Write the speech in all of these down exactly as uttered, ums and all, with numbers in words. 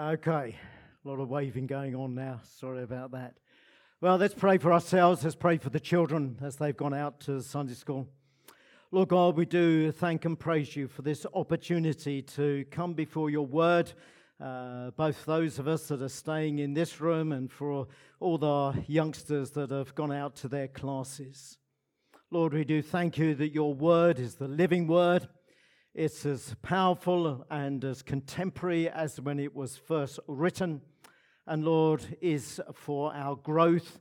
Okay, a lot of waving going on now. Sorry about that. Well, let's pray for ourselves. Let's pray for the children as they've gone out to Sunday school. Lord God, we do thank and praise you for this opportunity to come before your word, uh, both those of us that are staying in this room and for all the youngsters that have gone out to their classes. Lord, we do thank you that your word is the living word. It's as powerful and as contemporary as when it was first written, and Lord, is for our growth,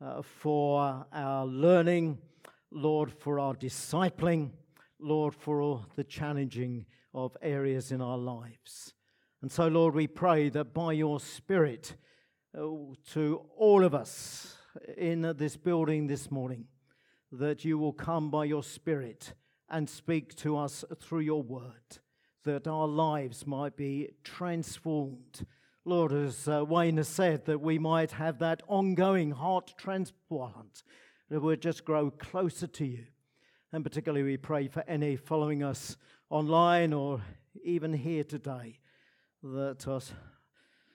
uh, for our learning, Lord, for our discipling, Lord, for all the challenging of areas in our lives. And so, Lord, we pray that by your Spirit uh, to all of us in this building this morning, that you will come by your Spirit and speak to us through your word, that our lives might be transformed. Lord, as uh, Wayne has said, that we might have that ongoing heart transplant, that we'll just grow closer to you. And particularly we pray for any following us online or even here today that us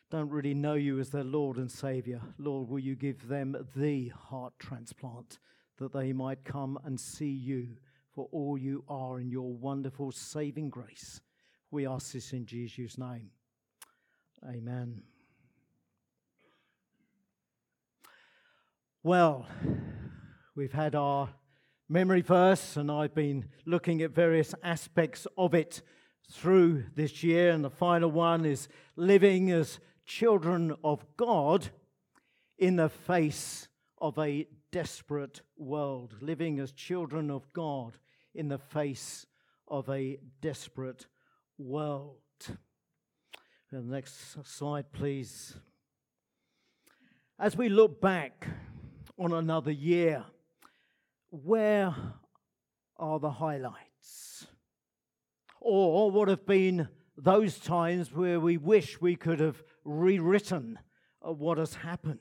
don't really know you as their Lord and Saviour. Lord, will you give them the heart transplant, that they might come and see you for all you are in your wonderful saving grace. We ask this in Jesus' name. Amen. Well, we've had our memory verse, and I've been looking at various aspects of it through this year, and the final one is living as children of God in the face of a desperate world, living as children of God in the face of a desperate world. The next slide, please. As we look back on another year, where are the highlights? Or what have been those times where we wish we could have rewritten what has happened?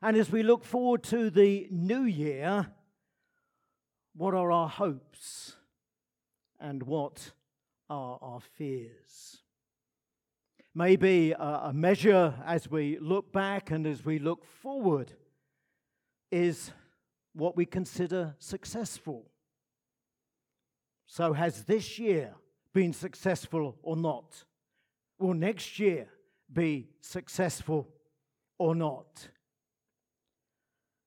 And as we look forward to the new year, what are our hopes and what are our fears? Maybe a measure as we look back and as we look forward is what we consider successful. So has this year been successful or not? Will next year be successful or not?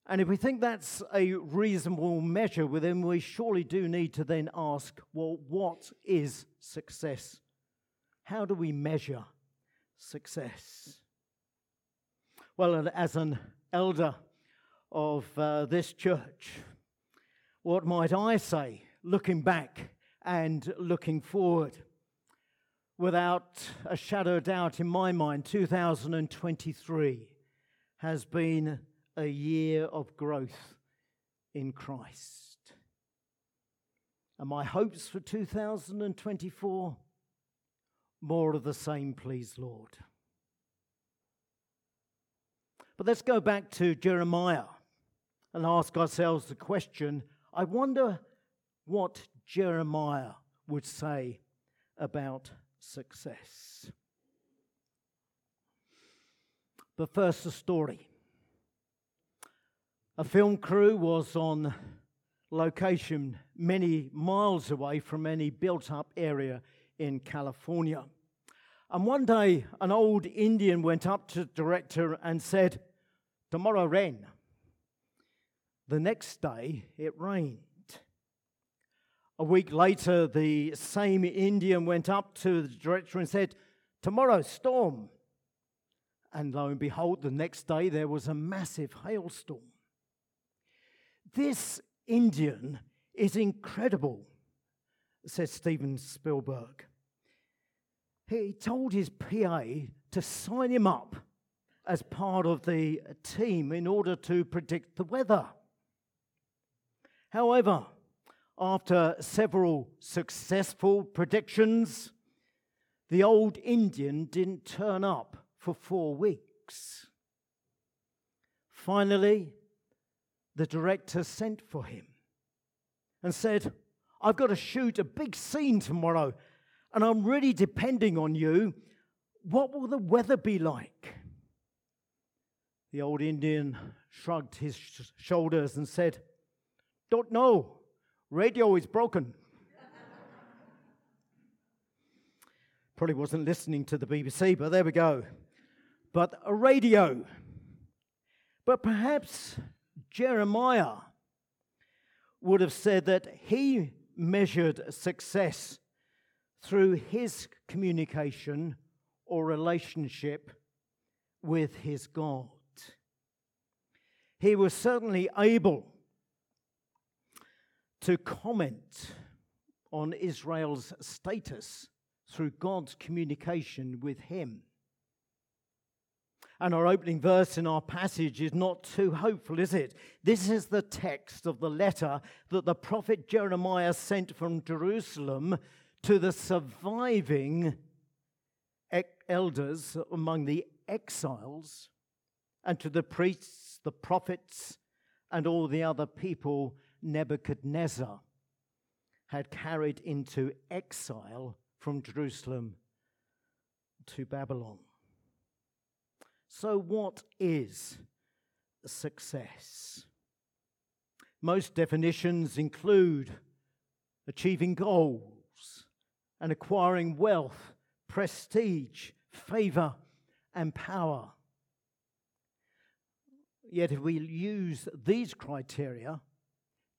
And if we think that's a reasonable measure, well, then we surely do need to then ask, well, what is success? How do we measure success? Well, as an elder of uh, this church, what might I say, looking back and looking forward? Without a shadow of doubt in my mind, two thousand twenty-three has been a year of growth in Christ. And my hopes for two thousand twenty-four, more of the same, please, Lord. But let's go back to Jeremiah and ask ourselves the question, I wonder what Jeremiah would say about success. But first, the story. A film crew was on location many miles away from any built-up area in California. And one day, an old Indian went up to the director and said, "Tomorrow rain." The next day, it rained. A week later, the same Indian went up to the director and said, "Tomorrow storm." And lo and behold, the next day, there was a massive hailstorm. This Indian is incredible, says Steven Spielberg. He told his P A to sign him up as part of the team in order to predict the weather. However, after several successful predictions, the old Indian didn't turn up for four weeks. Finally, the director sent for him and said, "I've got to shoot a big scene tomorrow, and I'm really depending on you. What will the weather be like? The old Indian shrugged his sh- shoulders and said, "Don't know. Radio is broken." Probably wasn't listening to the B B C, but there we go. But a radio. But perhaps Jeremiah would have said that he measured success through his communication or relationship with his God. He was certainly able to comment on Israel's status through God's communication with him. And our opening verse in our passage is not too hopeful, is it? This is the text of the letter that the prophet Jeremiah sent from Jerusalem to the surviving elders among the exiles and to the priests, the prophets, and all the other people Nebuchadnezzar had carried into exile from Jerusalem to Babylon. So what is success? Most definitions include achieving goals and acquiring wealth, prestige, favor, and power. Yet if we use these criteria,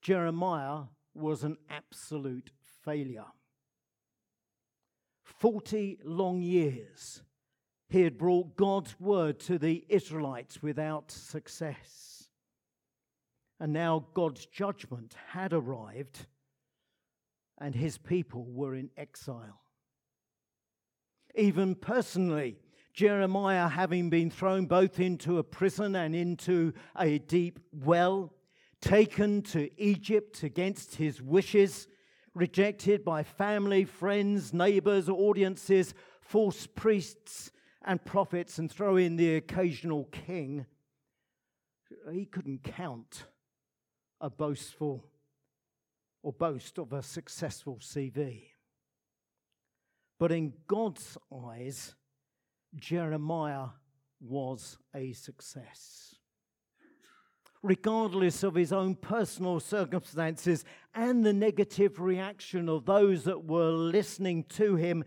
Jeremiah was an absolute failure. Forty long years he had brought God's word to the Israelites without success. And now God's judgment had arrived and his people were in exile. Even personally, Jeremiah, having been thrown both into a prison and into a deep well, taken to Egypt against his wishes, rejected by family, friends, neighbors, audiences, false priests, and prophets, and throw in the occasional king, he couldn't count a boastful or boast of a successful C V. But in God's eyes, Jeremiah was a success. Regardless of his own personal circumstances and the negative reaction of those that were listening to him,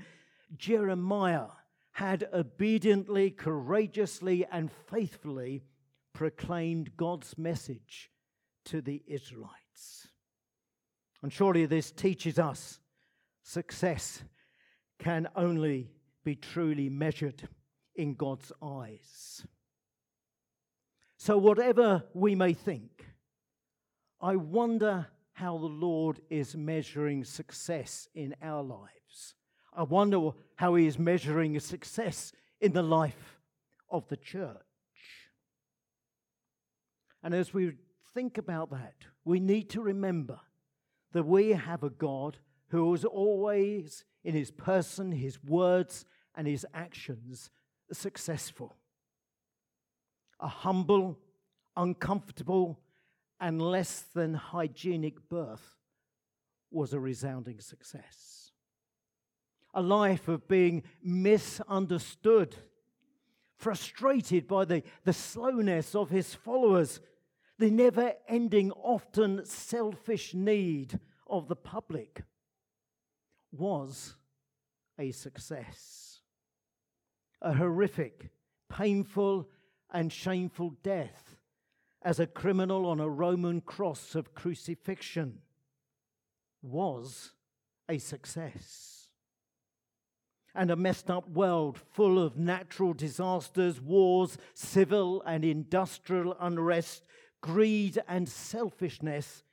Jeremiah had obediently, courageously, and faithfully proclaimed God's message to the Israelites. And surely this teaches us success can only be truly measured in God's eyes. So whatever we may think, I wonder how the Lord is measuring success in our lives. I wonder how he is measuring success in the life of the church. And as we think about that, we need to remember that we have a God who is always, in his person, his words, and his actions, successful. A humble, uncomfortable, and less than hygienic birth was a resounding success. A life of being misunderstood, frustrated by the, the slowness of his followers, the never-ending, often selfish need of the public, was a success. A horrific, painful, and shameful death as a criminal on a Roman cross of crucifixion was a success. And a messed up world full of natural disasters, wars, civil and industrial unrest, greed and selfishness,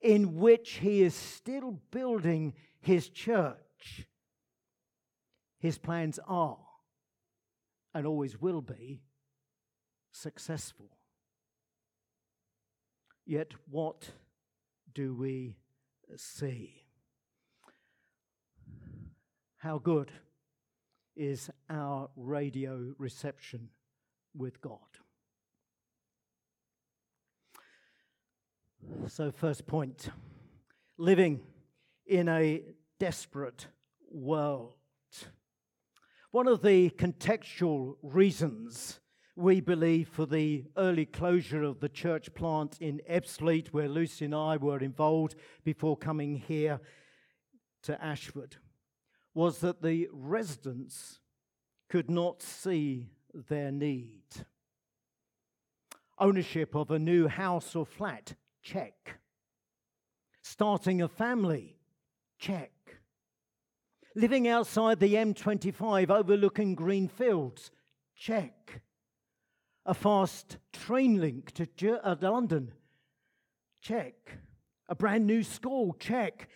in which he is still building his church. His plans are, and always will be, successful. Yet what do we see? How good is our radio reception with God? So, first point, living in a desperate world. One of the contextual reasons we believe for the early closure of the church plant in Epsleet, where Lucy and I were involved before coming here to Ashford, was that the residents could not see their need. Ownership of a new house or flat, check. Starting a family, check. Living outside the M twenty-five overlooking green fields, check. A fast train link to Jer- uh, London, check. A brand new school, check.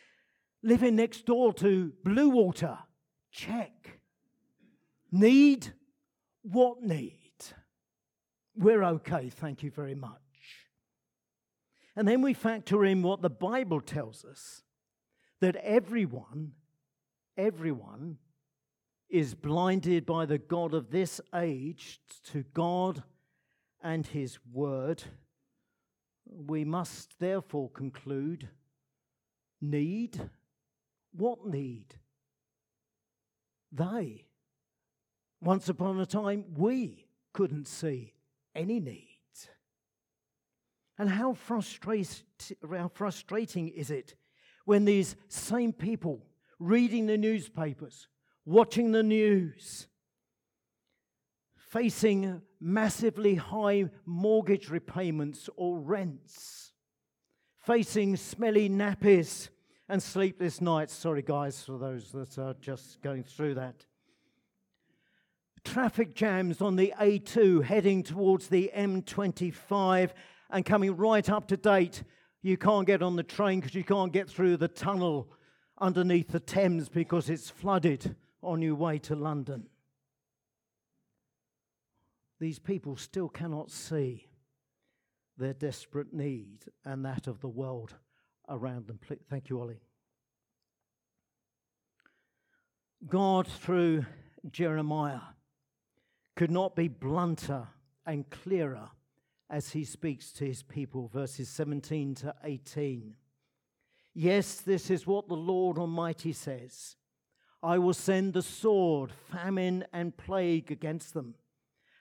Living next door to Blue Water, check. Need? What need? We're okay, thank you very much. And then we factor in what the Bible tells us, that everyone Everyone is blinded by the god of this age to God and his word. We must therefore conclude, need? What need? They. Once upon a time, we couldn't see any need. And how frustrat- how frustrating is it when these same people reading the newspapers, watching the news, facing massively high mortgage repayments or rents, facing smelly nappies and sleepless nights. Sorry, guys, for those that are just going through that. Traffic jams on the A two heading towards the M twenty-five and coming right up to date. You can't get on the train because you can't get through the tunnel underneath the Thames because it's flooded on your way to London. These people still cannot see their desperate need and that of the world around them. Thank you, Ollie. God, through Jeremiah, could not be blunter and clearer as he speaks to his people, verses seventeen to eighteen. Yes, this is what the Lord Almighty says. I will send the sword, famine, and plague against them,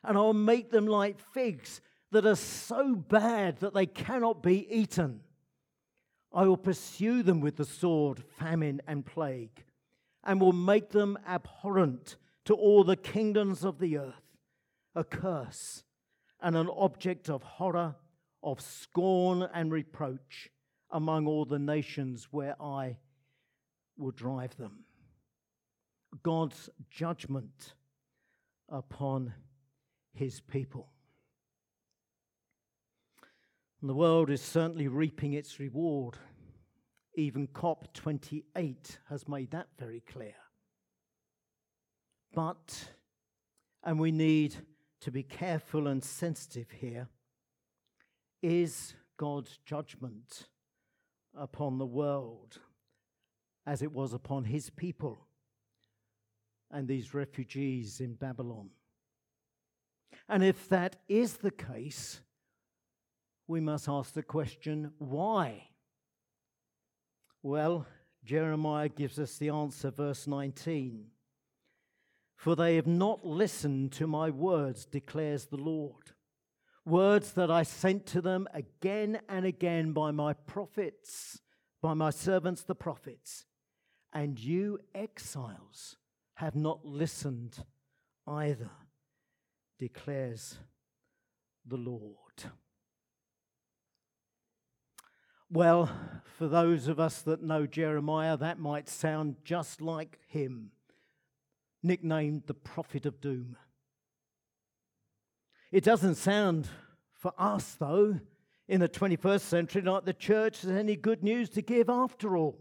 and I will make them like figs that are so bad that they cannot be eaten. I will pursue them with the sword, famine, and plague, and will make them abhorrent to all the kingdoms of the earth, a curse and an object of horror, of scorn and reproach, among all the nations where I will drive them. God's judgment upon his people. And the world is certainly reaping its reward. Even COP twenty-eight has made that very clear. But, and we need to be careful and sensitive here, is God's judgment upon the world as it was upon his people and these refugees in Babylon? And if that is the case, we must ask the question, why? Well, Jeremiah gives us the answer, verse nineteen. For they have not listened to my words, declares the Lord. Words that I sent to them again and again by my prophets, by my servants the prophets. And you exiles have not listened either, declares the Lord. Well, for those of us that know Jeremiah, that might sound just like him, nicknamed the prophet of doom. It doesn't sound for us, though, in the twenty-first century, like the church has any good news to give after all.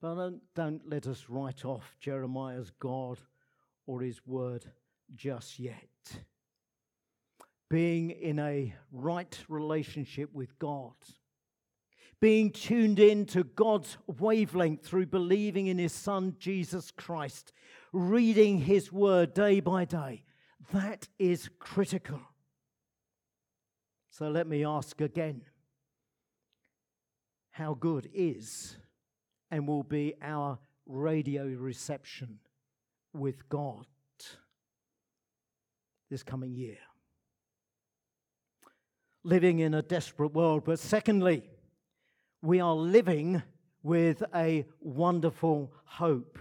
But don't, don't let us write off Jeremiah's God or his word just yet. Being in a right relationship with God, being tuned in to God's wavelength through believing in his Son, Jesus Christ, reading his word day by day, that is critical. So let me ask again, how good is and will be our radio reception with God this coming year. Living in a desperate world. But secondly, we are living with a wonderful hope.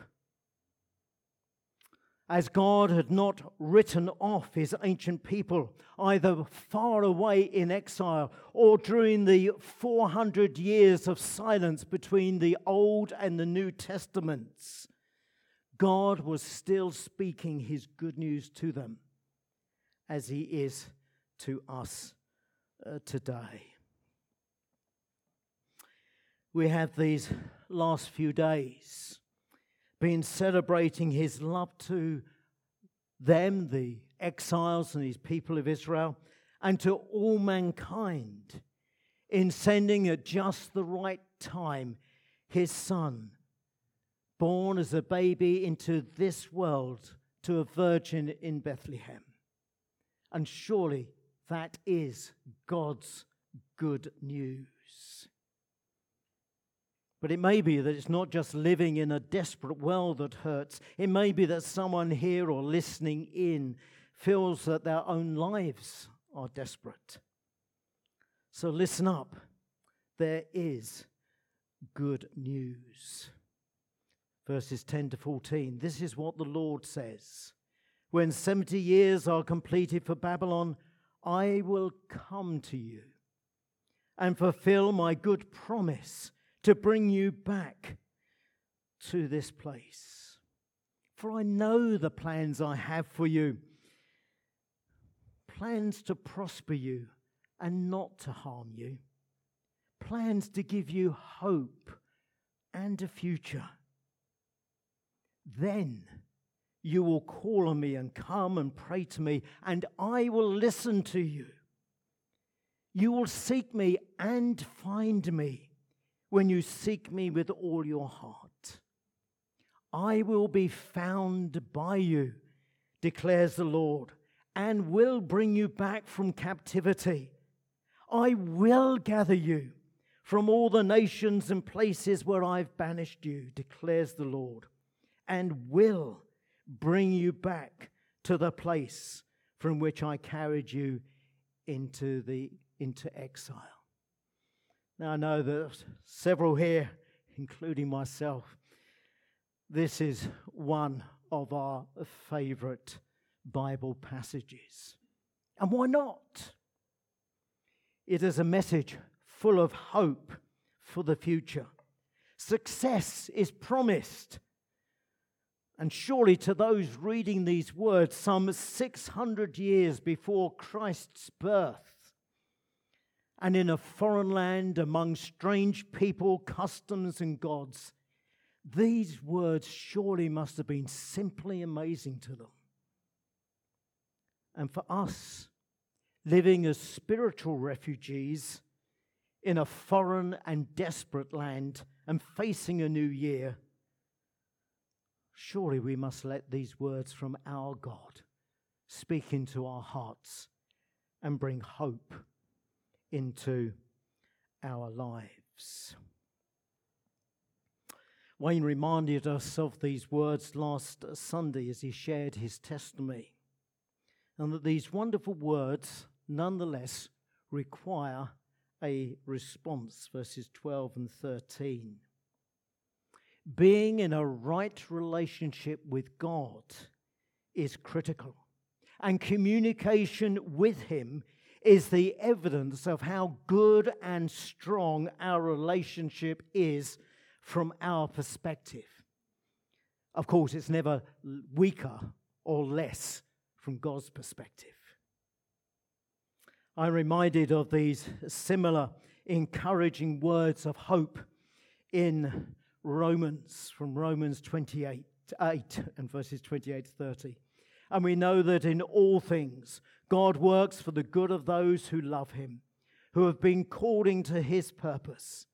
As God had not written off his ancient people, either far away in exile or during the four hundred years of silence between the Old and the New Testaments, God was still speaking his good news to them, as he is to us uh, today. We have these last few days been celebrating his love to them, the exiles and his people of Israel, and to all mankind in sending at just the right time his son, born as a baby into this world to a virgin in Bethlehem. And surely that is God's good news. But it may be that it's not just living in a desperate world that hurts. It may be that someone here or listening in feels that their own lives are desperate. So listen up. There is good news. Verses ten to fourteen. This is what the Lord says. When seventy years are completed for Babylon, I will come to you and fulfill my good promise to bring you back to this place. For I know the plans I have for you, plans to prosper you and not to harm you, plans to give you hope and a future. Then you will call on me and come and pray to me, and I will listen to you. You will seek me and find me when you seek me with all your heart. I will be found by you, declares the Lord, and will bring you back from captivity. I will gather you from all the nations and places where I've banished you, declares the Lord, and will bring you back to the place from which I carried you into the into exile. Now, I know that several here, including myself, this is one of our favourite Bible passages. And why not? It is a message full of hope for the future. Success is promised. And surely to those reading these words some six hundred years before Christ's birth, and in a foreign land among strange people, customs and gods, these words surely must have been simply amazing to them. And for us, living as spiritual refugees in a foreign and desperate land and facing a new year, surely we must let these words from our God speak into our hearts and bring hope into our lives. Wayne reminded us of these words last Sunday as he shared his testimony, and that these wonderful words nonetheless require a response, verses twelve and thirteen. Being in a right relationship with God is critical, and communication with him is the evidence of how good and strong our relationship is from our perspective. Of course, it's never weaker or less from God's perspective. I'm reminded of these similar encouraging words of hope in Romans, from Romans twenty-eight, eight and verses twenty-eight to thirty. And we know that in all things, God works for the good of those who love him, who have been called to his purpose.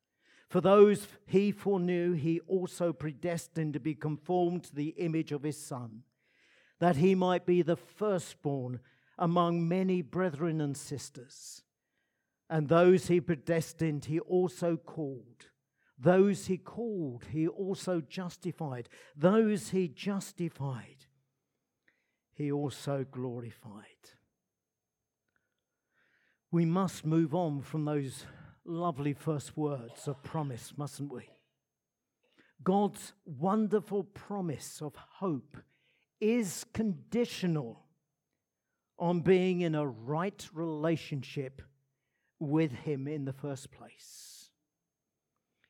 For those he foreknew, he also predestined to be conformed to the image of his Son, that he might be the firstborn among many brethren and sisters. And those he predestined, he also called. Those he called, he also justified. Those he justified, he also glorified. We must move on from those lovely first words of promise, mustn't we? God's wonderful promise of hope is conditional on being in a right relationship with him in the first place.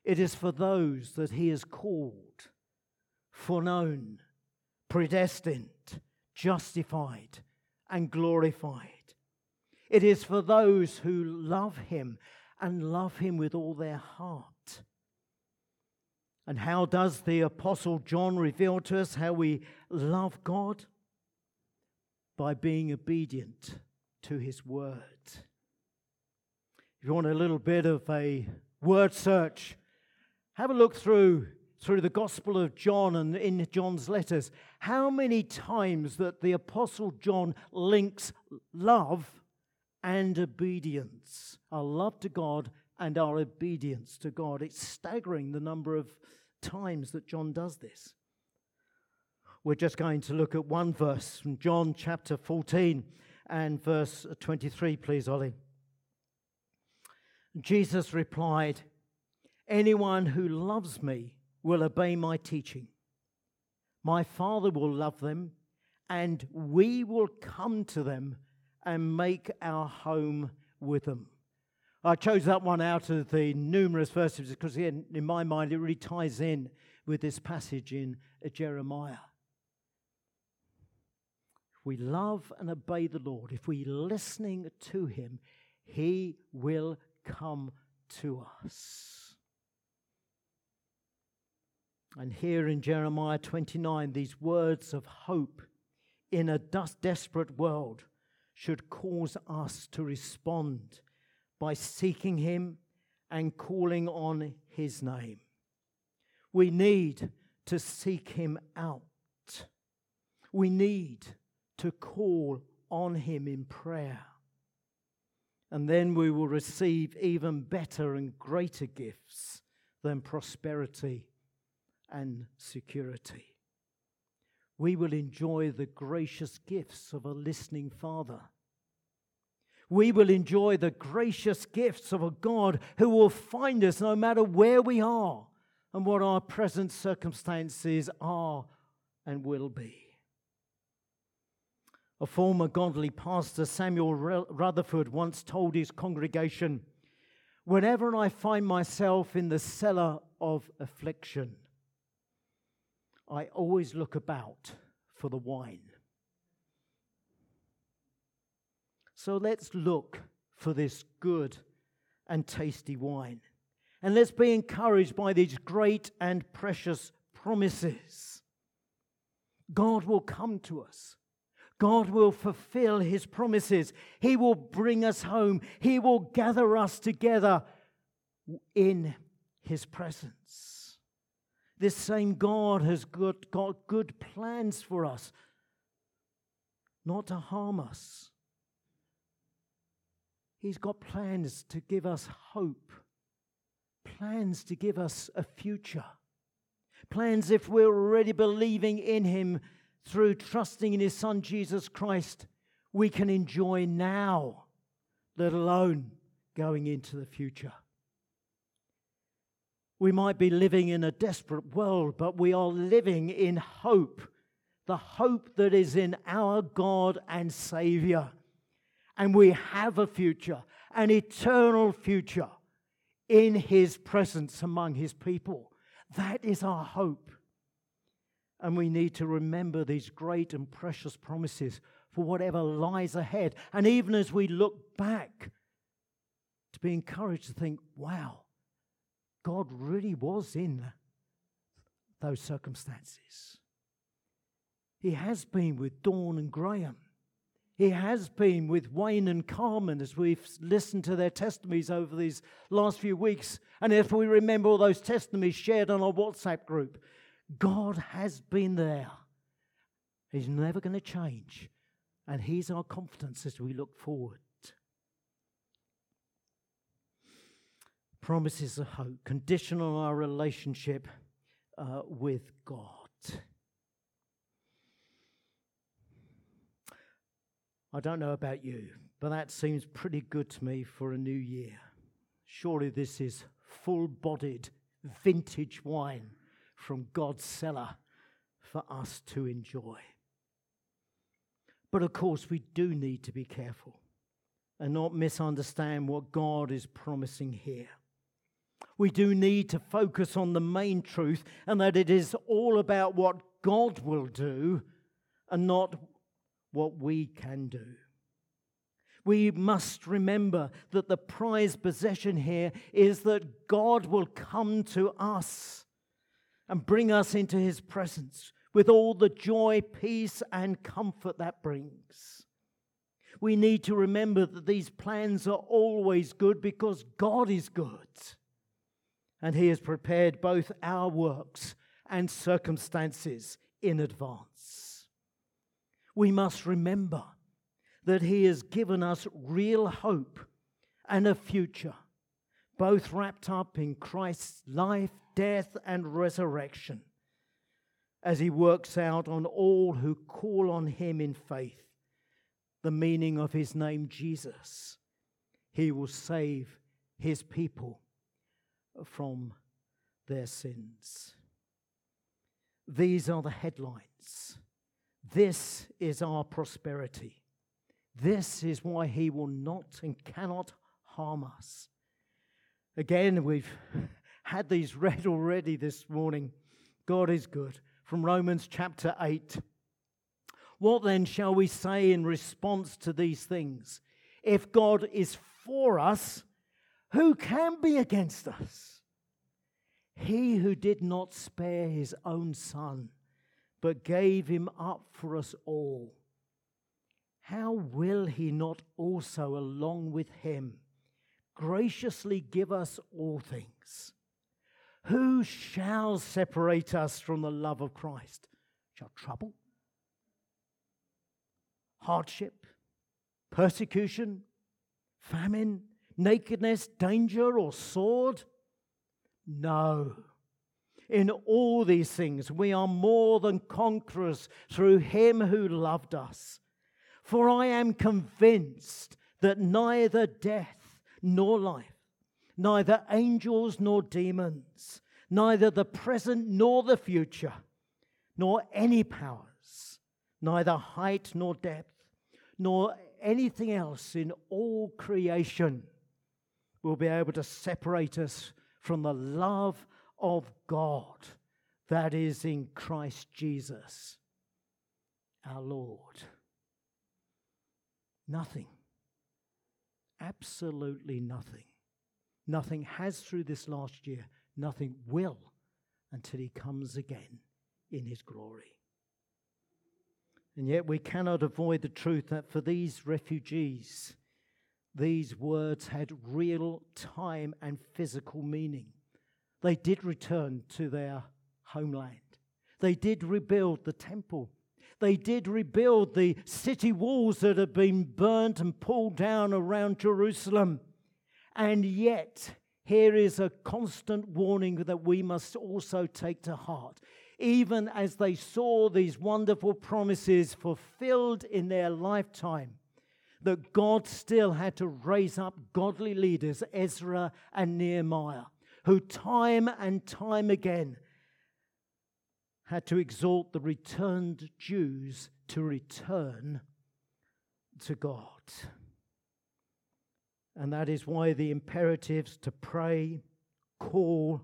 It is for those that he has called, foreknown, predestined, justified, and glorified. It is for those who love him and love him with all their heart. And how does the Apostle John reveal to us how we love God? By being obedient to his word. If you want a little bit of a word search, have a look through, through the Gospel of John and in John's letters. How many times that the Apostle John links love and obedience, our love to God and our obedience to God. It's staggering the number of times that John does this. We're just going to look at one verse from John chapter fourteen and verse twenty-three, please, Ollie. Jesus replied, "Anyone who loves me will obey my teaching. My Father will love them, and we will come to them and make our home with them." I chose that one out of the numerous verses because, in my mind, it really ties in with this passage in Jeremiah. If we love and obey the Lord, if we're listening to him, he will come to us. And here in Jeremiah twenty-nine, these words of hope in a desperate world should cause us to respond by seeking him and calling on his name. We need to seek him out. We need to call on him in prayer. And then we will receive even better and greater gifts than prosperity and security. We will enjoy the gracious gifts of a listening Father. We will enjoy the gracious gifts of a God who will find us no matter where we are and what our present circumstances are and will be. A former godly pastor, Samuel Rutherford, once told his congregation, "Whenever I find myself in the cellar of affliction, I always look about for the wine." So let's look for this good and tasty wine. And let's be encouraged by these great and precious promises. God will come to us. God will fulfill his promises. He will bring us home. He will gather us together in his presence. This same God has got, got good plans for us, not to harm us. He's got plans to give us hope, plans to give us a future, plans if we're already believing in him through trusting in his Son Jesus Christ, we can enjoy now, let alone going into the future. We might be living in a desperate world, but we are living in hope, the hope that is in our God and Saviour. And we have a future, an eternal future in his presence among his people. That is our hope. And we need to remember these great and precious promises for whatever lies ahead. And even as we look back, to be encouraged to think, wow, God really was in those circumstances. He has been with Dawn and Graham. He has been with Wayne and Carmen as we've listened to their testimonies over these last few weeks. And if we remember all those testimonies shared on our WhatsApp group, God has been there. He's never going to change. And he's our confidence as we look forward. Promises of hope, conditional on our relationship uh, with God. I don't know about you, but that seems pretty good to me for a new year. Surely this is full-bodied vintage wine from God's cellar for us to enjoy. But of course, we do need to be careful and not misunderstand what God is promising here. We do need to focus on the main truth, and that it is all about what God will do and not what we can do. We must remember that the prized possession here is that God will come to us and bring us into his presence with all the joy, peace, and comfort that brings. We need to remember that these plans are always good because God is good. And he has prepared both our works and circumstances in advance. We must remember that he has given us real hope and a future, both wrapped up in Christ's life, death, and resurrection, as he works out on all who call on him in faith the meaning of his name, Jesus. He will save his people from their sins. These are the headlines. This is our prosperity. This is why he will not and cannot harm us. Again, we've had these read already this morning. God is good. From Romans chapter eight. What then shall we say in response to these things? If God is for us, who can be against us? He who did not spare his own son, but gave him up for us all, how will he not also, along with him, graciously give us all things? Who shall separate us from the love of Christ? Shall trouble, hardship, persecution, famine, nakedness, danger, or sword? No. In all these things we are more than conquerors through him who loved us. For I am convinced that neither death nor life, neither angels nor demons, neither the present nor the future, nor any powers, neither height nor depth, nor anything else in all creation will be able to separate us from the love of God that is in Christ Jesus, our Lord. Nothing, absolutely nothing. Nothing has through this last year, nothing will until he comes again in his glory. And yet we cannot avoid the truth that for these refugees, these words had real time and physical meaning. They did return to their homeland. They did rebuild the temple. They did rebuild the city walls that had been burnt and pulled down around Jerusalem. And yet, here is a constant warning that we must also take to heart. Even as they saw these wonderful promises fulfilled in their lifetime, that God still had to raise up godly leaders, Ezra and Nehemiah, who time and time again had to exhort the returned Jews to return to God. And that is why the imperatives to pray, call,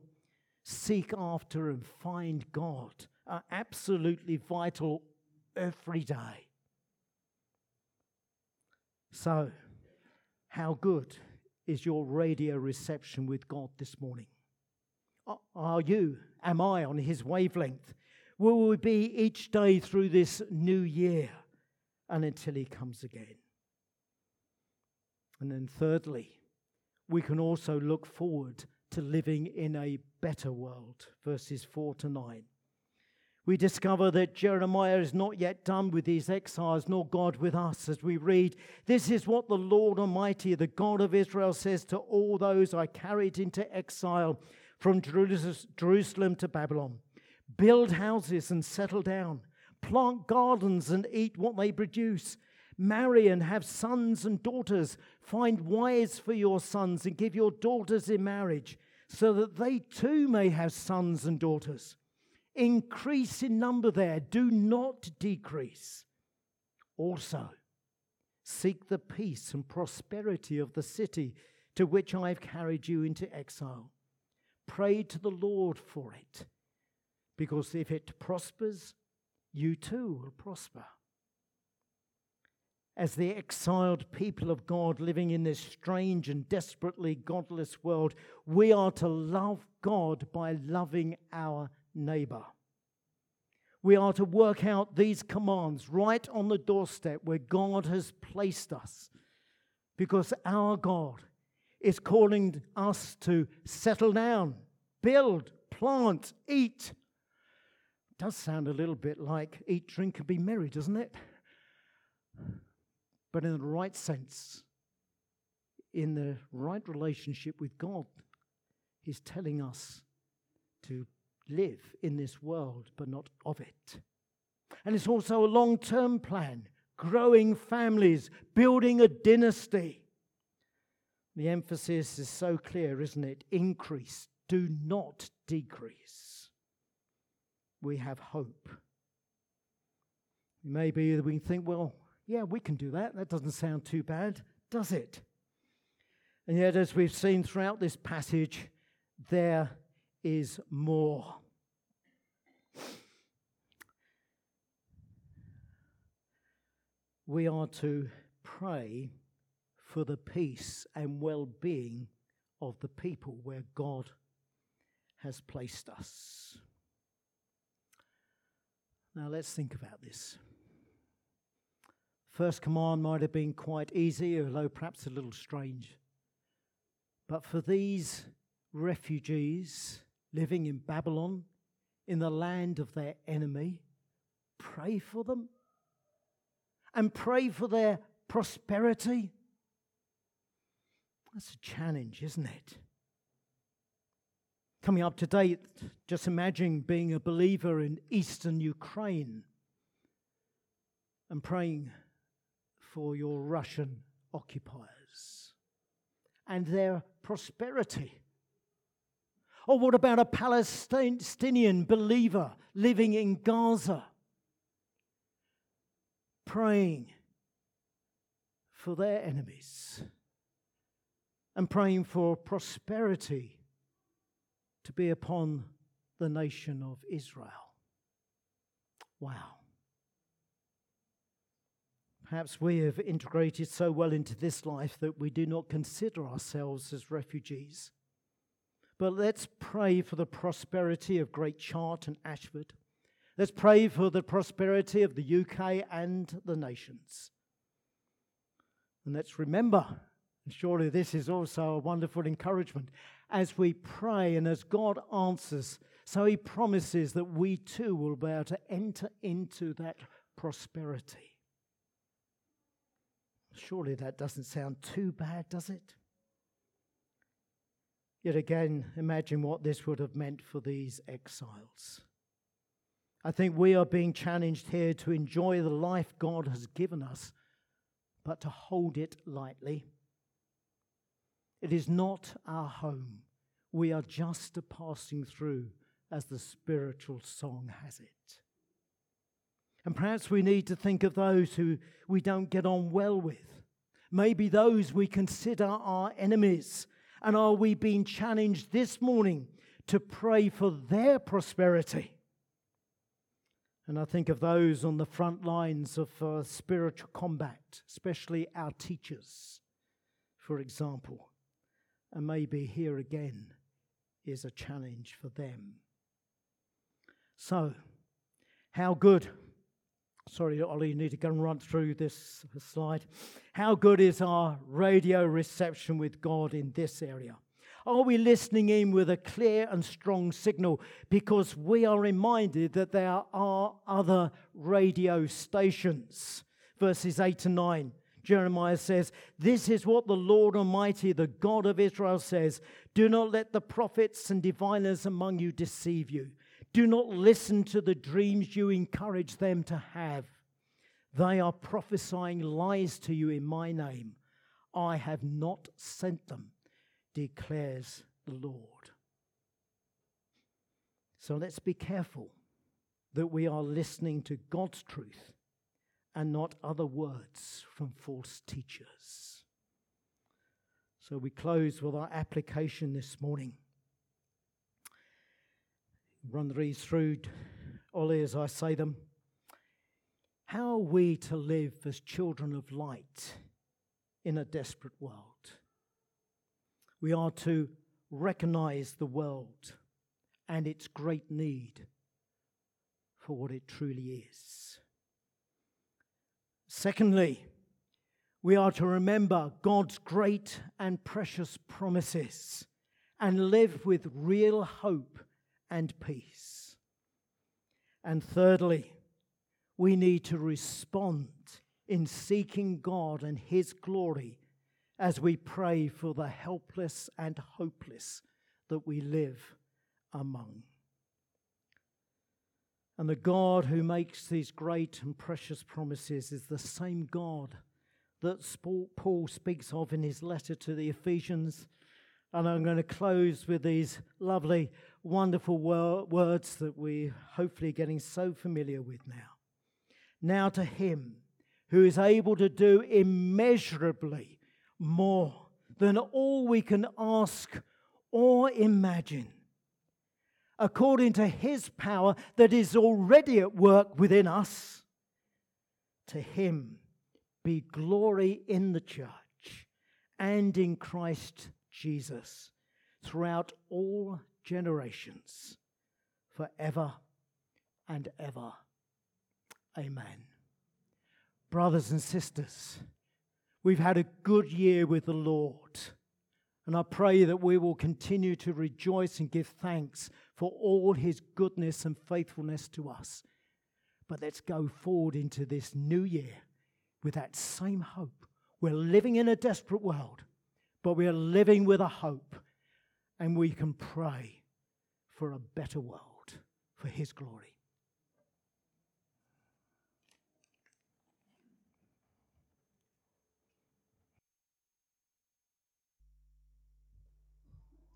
seek after, and find God are absolutely vital every day. So, how good is your radio reception with God this morning? Are you, am I on his wavelength? Will we be each day through this new year and until he comes again? And then thirdly, we can also look forward to living in a better world, verses four to nine. We discover that Jeremiah is not yet done with these exiles, nor God with us, as we read, "This is what the Lord Almighty, the God of Israel, says to all those I carried into exile from Jerusalem to Babylon. Build houses and settle down, plant gardens and eat what they produce. marry and have sons and daughters. Find wives for your sons and give your daughters in marriage, so that they too may have sons and daughters. Increase in number there, do not decrease. Also, seek the peace and prosperity of the city to which I have carried you into exile. Pray to the Lord for it, because if it prospers, you too will prosper. As the exiled people of God living in this strange and desperately godless world, we are to love God by loving our neighbour. We are to work out these commands right on the doorstep where God has placed us, because our God is calling us to settle down, build, plant, eat. Does sound a little bit like eat, drink, and be merry, doesn't it? But in the right sense, in the right relationship with God, He's telling us to live in this world, but not of it. And it's also a long-term plan, growing families, building a dynasty. The emphasis is so clear, isn't it? Increase, do not decrease. We have hope. Maybe we can think, well, yeah, we can do that. That doesn't sound too bad, does it? And yet, as we've seen throughout this passage, there is more. We are to pray for the peace and well-being of the people where God has placed us. Now, let's think about this. First command might have been quite easy, although perhaps a little strange. But for these refugees living in Babylon, in the land of their enemy, pray for them and pray for their prosperity. That's a challenge, isn't it? Coming up to date, just imagine being a believer in Eastern Ukraine and praying for your Russian occupiers and their prosperity. Or what about a Palestinian believer living in Gaza, praying for their enemies and praying for prosperity to be upon the nation of Israel? Wow. Perhaps we have integrated so well into this life that we do not consider ourselves as refugees. But let's pray for the prosperity of Great Chart and Ashford. Let's pray for the prosperity of the U K and the nations. And let's remember, and surely this is also a wonderful encouragement, as we pray and as God answers, so He promises that we too will be able to enter into that prosperity. Surely that doesn't sound too bad, does it? Yet again, imagine what this would have meant for these exiles. I think we are being challenged here to enjoy the life God has given us, but to hold it lightly. It is not our home. We are just a passing through, as the spiritual song has it. And perhaps we need to think of those who we don't get on well with. Maybe those we consider our enemies. And are we being challenged this morning to pray for their prosperity? And I think of those on the front lines of uh, spiritual combat, especially our teachers, for example. And maybe here again is a challenge for them. So, how good... Sorry, Ollie, you need to go and run through this slide. How good is our radio reception with God in this area? Are we listening in with a clear and strong signal? Because we are reminded that there are other radio stations. Verses eight to nine, Jeremiah says, "This is what the Lord Almighty, the God of Israel, says. Do not let the prophets and diviners among you deceive you. Do not listen to the dreams you encourage them to have. They are prophesying lies to you in my name. I have not sent them, declares the Lord. So let's be careful that we are listening to God's truth and not other words from false teachers. So we close with our application this morning. Run these through, Ollie, as I say them. How are we to live as children of light in a desperate world? We are to recognize the world and its great need for what it truly is. Secondly, we are to remember God's great and precious promises and live with real hope and peace. And thirdly, we need to respond in seeking God and His glory as we pray for the helpless and hopeless that we live among. And the God who makes these great and precious promises is the same God that Paul speaks of in his letter to the Ephesians. And I'm going to close with these lovely, wonderful wor- words that we're hopefully getting so familiar with now. Now to Him who is able to do immeasurably more than all we can ask or imagine, according to His power that is already at work within us, to Him be glory in the church and in Christ Jesus throughout all generations, forever and ever. Amen. Brothers and sisters, we've had a good year with the Lord, and I pray that we will continue to rejoice and give thanks for all His goodness and faithfulness to us. But let's go forward into this new year with that same hope. We're living in a desperate world, but we are living with a hope, and we can pray for a better world for His glory.